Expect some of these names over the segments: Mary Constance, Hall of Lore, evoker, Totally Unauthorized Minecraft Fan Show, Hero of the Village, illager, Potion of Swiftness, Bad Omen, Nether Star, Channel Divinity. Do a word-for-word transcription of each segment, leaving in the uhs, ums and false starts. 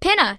Pinna!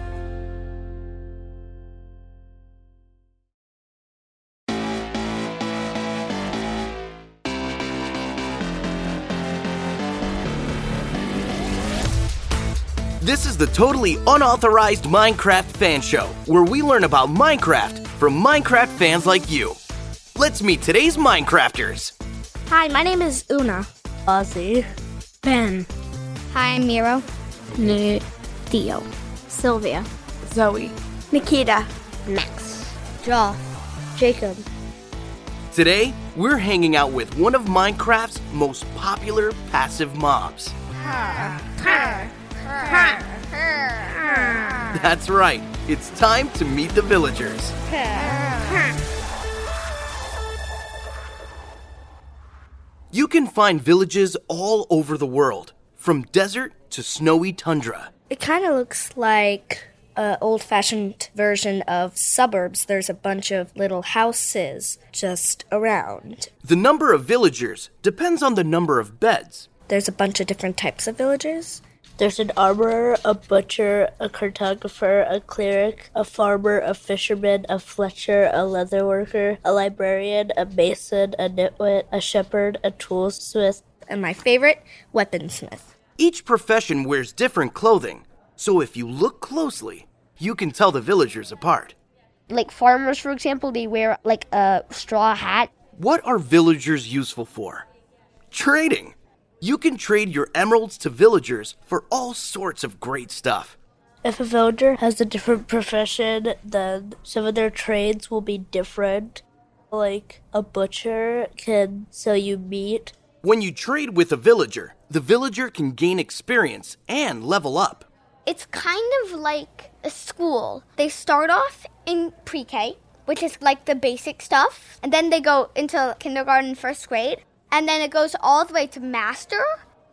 This is the Totally Unauthorized Minecraft Fan Show, where we learn about Minecraft from Minecraft fans like you. Let's meet today's Minecrafters. Hi, my name is Una. Ozzy. Ben. Hi, I'm Miro. Nate. Theo. Sylvia. Zoe. Nikita. Max. Josh. Jacob. Today, we're hanging out with one of Minecraft's most popular passive mobs. That's right. It's time to meet the villagers. You can find villages all over the world, from desert to snowy tundra. It kind of looks like an old-fashioned version of suburbs. There's a bunch of little houses just around. The number of villagers depends on the number of beds. There's a bunch of different types of villagers. There's an armorer, a butcher, a cartographer, a cleric, a farmer, a fisherman, a fletcher, a leatherworker, a librarian, a mason, a nitwit, a shepherd, a toolsmith, and my favorite, weaponsmith. Each profession wears different clothing, so if you look closely, you can tell the villagers apart. Like farmers, for example, they wear like a straw hat. What are villagers useful for? Trading! You can trade your emeralds to villagers for all sorts of great stuff. If a villager has a different profession, then some of their trades will be different. Like, a butcher can sell you meat. When you trade with a villager, the villager can gain experience and level up. It's kind of like a school. They start off in pre-K, which is like the basic stuff, and then they go into kindergarten, first grade. And then it goes all the way to master.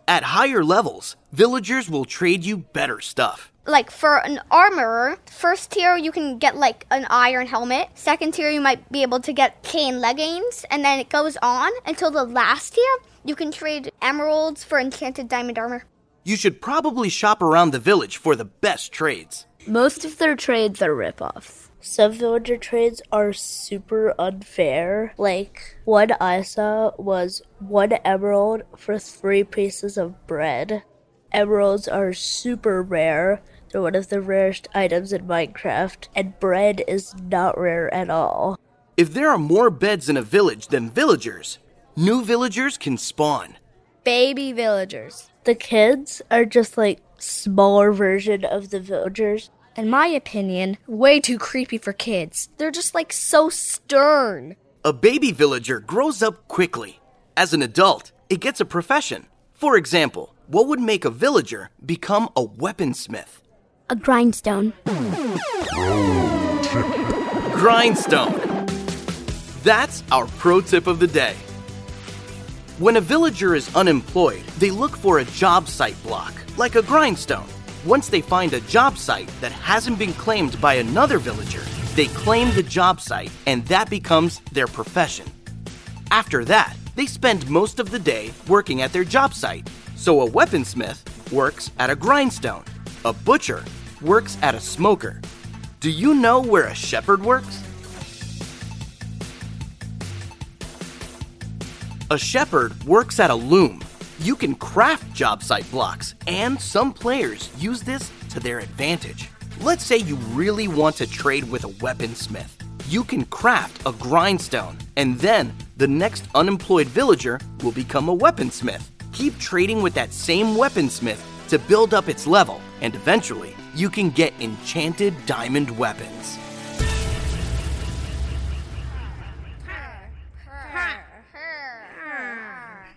At higher levels, villagers will trade you better stuff. Like for an armorer, first tier you can get like an iron helmet. Second tier you might be able to get chain leggings. And then it goes on until the last tier. You can trade emeralds for enchanted diamond armor. You should probably shop around the village for the best trades. Most of their trades are ripoffs. Some villager trades are super unfair. Like, one I saw was one emerald for three pieces of bread. Emeralds are super rare. They're one of the rarest items in Minecraft, and bread is not rare at all. If there are more beds in a village than villagers, new villagers can spawn. Baby villagers. The kids are just like smaller version of the villagers. In my opinion, way too creepy for kids. They're just, like, so stern. A baby villager grows up quickly. As an adult, it gets a profession. For example, what would make a villager become a weaponsmith? A grindstone. Grindstone. That's our pro tip of the day. When a villager is unemployed, they look for a job site block, like a grindstone. Once they find a job site that hasn't been claimed by another villager, They claim the job site, and that becomes their profession. After that, they spend most of the day working at their job site. So a weaponsmith works at a grindstone. A butcher works at a smoker. Do you know where a shepherd works? A shepherd works at a loom. You can craft job site blocks, and some players use this to their advantage. Let's say you really want to trade with a weaponsmith. You can craft a grindstone, and then the next unemployed villager will become a weaponsmith. Keep trading with that same weaponsmith to build up its level, and eventually you can get enchanted diamond weapons.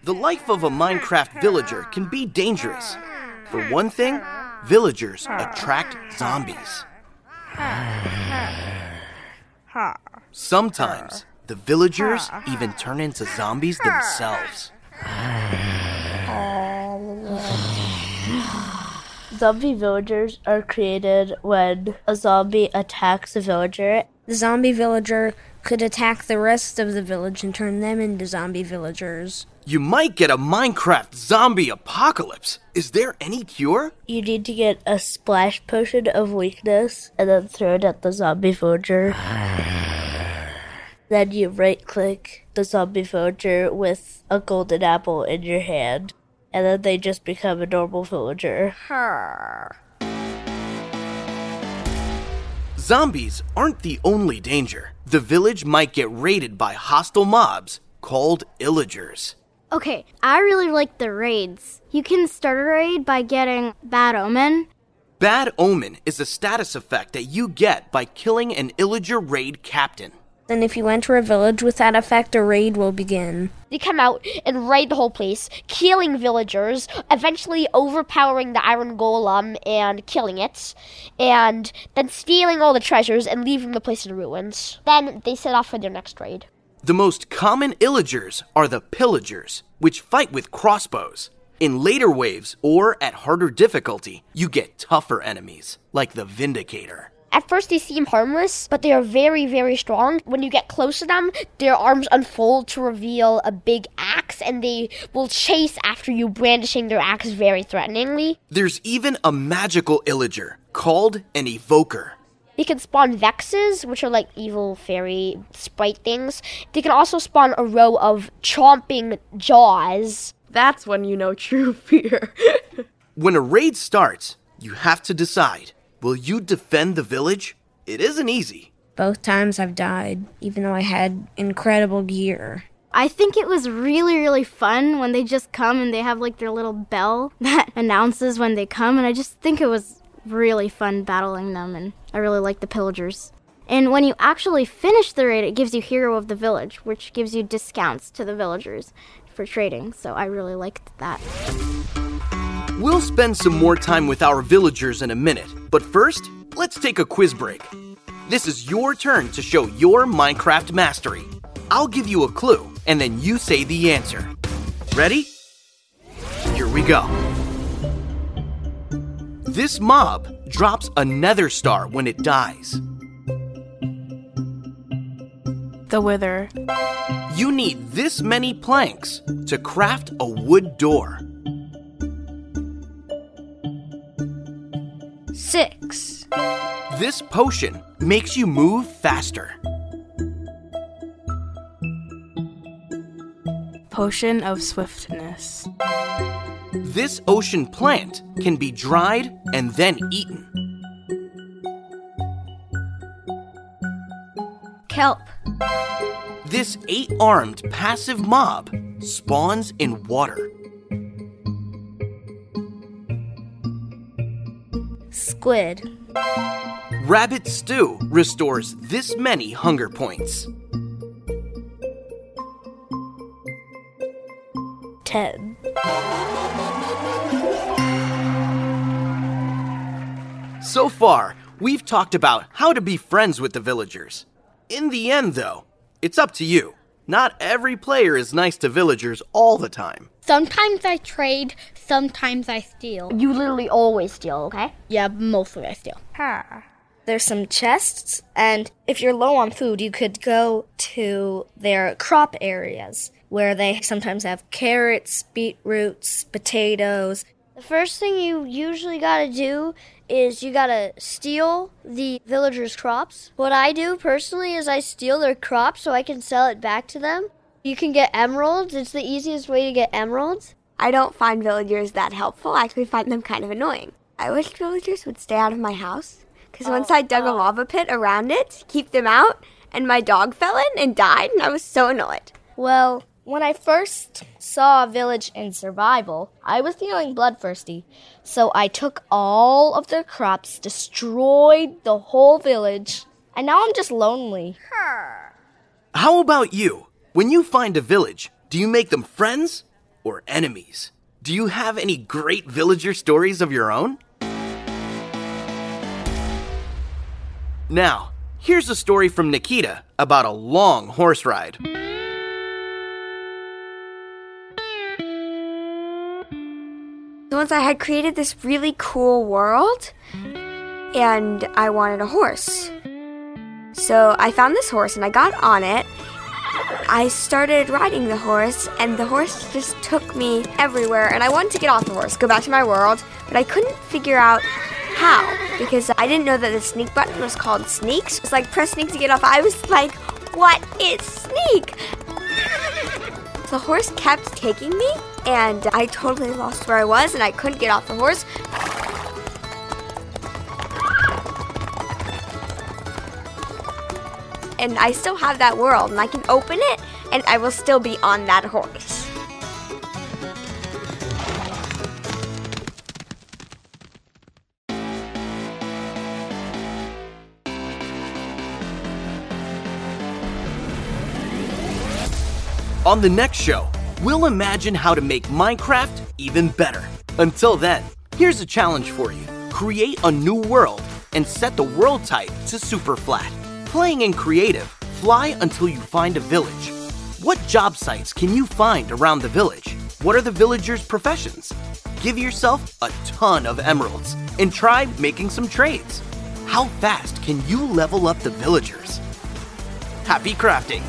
The life of a Minecraft villager can be dangerous. For one thing, villagers attract zombies. Sometimes, the villagers even turn into zombies themselves. Zombie villagers are created when a zombie attacks a villager. The zombie villager could attack the rest of the village and turn them into zombie villagers. You might get a Minecraft zombie apocalypse. Is there any cure? You need to get a splash potion of weakness and then throw it at the zombie villager. Then you right-click the zombie villager with a golden apple in your hand, and then they just become a normal villager. Zombies aren't the only danger. The village might get raided by hostile mobs called illagers. Okay, I really like the raids. You can start a raid by getting Bad Omen. Bad Omen is a status effect that you get by killing an illager raid captain. Then if you enter a village with that effect, a raid will begin. They come out and raid the whole place, killing villagers, eventually overpowering the iron golem and killing it, and then stealing all the treasures and leaving the place in ruins. Then they set off for their next raid. The most common illagers are the pillagers, which fight with crossbows. In later waves, or at harder difficulty, you get tougher enemies, like the Vindicator. At first they seem harmless, but they are very, very strong. When you get close to them, their arms unfold to reveal a big axe, and they will chase after you, brandishing their axe very threateningly. There's even a magical illager, called an evoker. They can spawn vexes, which are like evil fairy sprite things. They can also spawn a row of chomping jaws. That's when you know true fear. When a raid starts, you have to decide, will you defend the village? It isn't easy. Both times I've died, even though I had incredible gear. I think it was really, really fun when they just come and they have like their little bell that announces when they come, and I just think it was really fun battling them, and I really like the pillagers. And when you actually finish the raid, it gives you Hero of the Village, which gives you discounts to the villagers for trading, so I really liked that. We'll spend some more time with our villagers in a minute, but first, let's take a quiz break. This is your turn to show your Minecraft mastery. I'll give you a clue, and then you say the answer. Ready? Here we go. This mob drops a Nether Star when it dies. The Wither. You need this many planks to craft a wood door. Six. This potion makes you move faster. Potion of Swiftness. This ocean plant can be dried and then eaten. Kelp. This eight-armed passive mob spawns in water. Squid. Rabbit stew restores this many hunger points. Ten. So far, we've talked about how to be friends with the villagers. In the end, though, it's up to you. Not every player is nice to villagers all the time. Sometimes I trade, sometimes I steal. You literally always steal, okay? Yeah, mostly I steal. Huh. There's some chests, and if you're low on food, you could go to their crop areas, where they sometimes have carrots, beetroots, potatoes. The first thing you usually gotta do is you gotta steal the villagers' crops. What I do personally is I steal their crops so I can sell it back to them. You can get emeralds. It's the easiest way to get emeralds. I don't find villagers that helpful. I actually find them kind of annoying. I wish villagers would stay out of my house. Because oh, once I dug oh. a lava pit around it to keep them out, and my dog fell in and died, and I was so annoyed. Well, when I first saw a village in survival, I was feeling bloodthirsty. So I took all of their crops, destroyed the whole village, and now I'm just lonely. How about you? When you find a village, do you make them friends or enemies? Do you have any great villager stories of your own? Now, here's a story from Nikita about a long horse ride. Once I had created this really cool world, and I wanted a horse. So I found this horse, and I got on it. I started riding the horse, and the horse just took me everywhere, and I wanted to get off the horse, go back to my world, but I couldn't figure out how, because I didn't know that the sneak button was called sneaks. It was like, press sneak to get off. I was like, what is sneak? The horse kept taking me, and I totally lost where I was, and I couldn't get off the horse. And I still have that world, and I can open it, and I will still be on that horse. On the next show, we'll imagine how to make Minecraft even better. Until then, here's a challenge for you. Create a new world and set the world type to super flat. Playing in creative, fly until you find a village. What job sites can you find around the village? What are the villagers' professions? Give yourself a ton of emeralds and try making some trades. How fast can you level up the villagers? Happy crafting!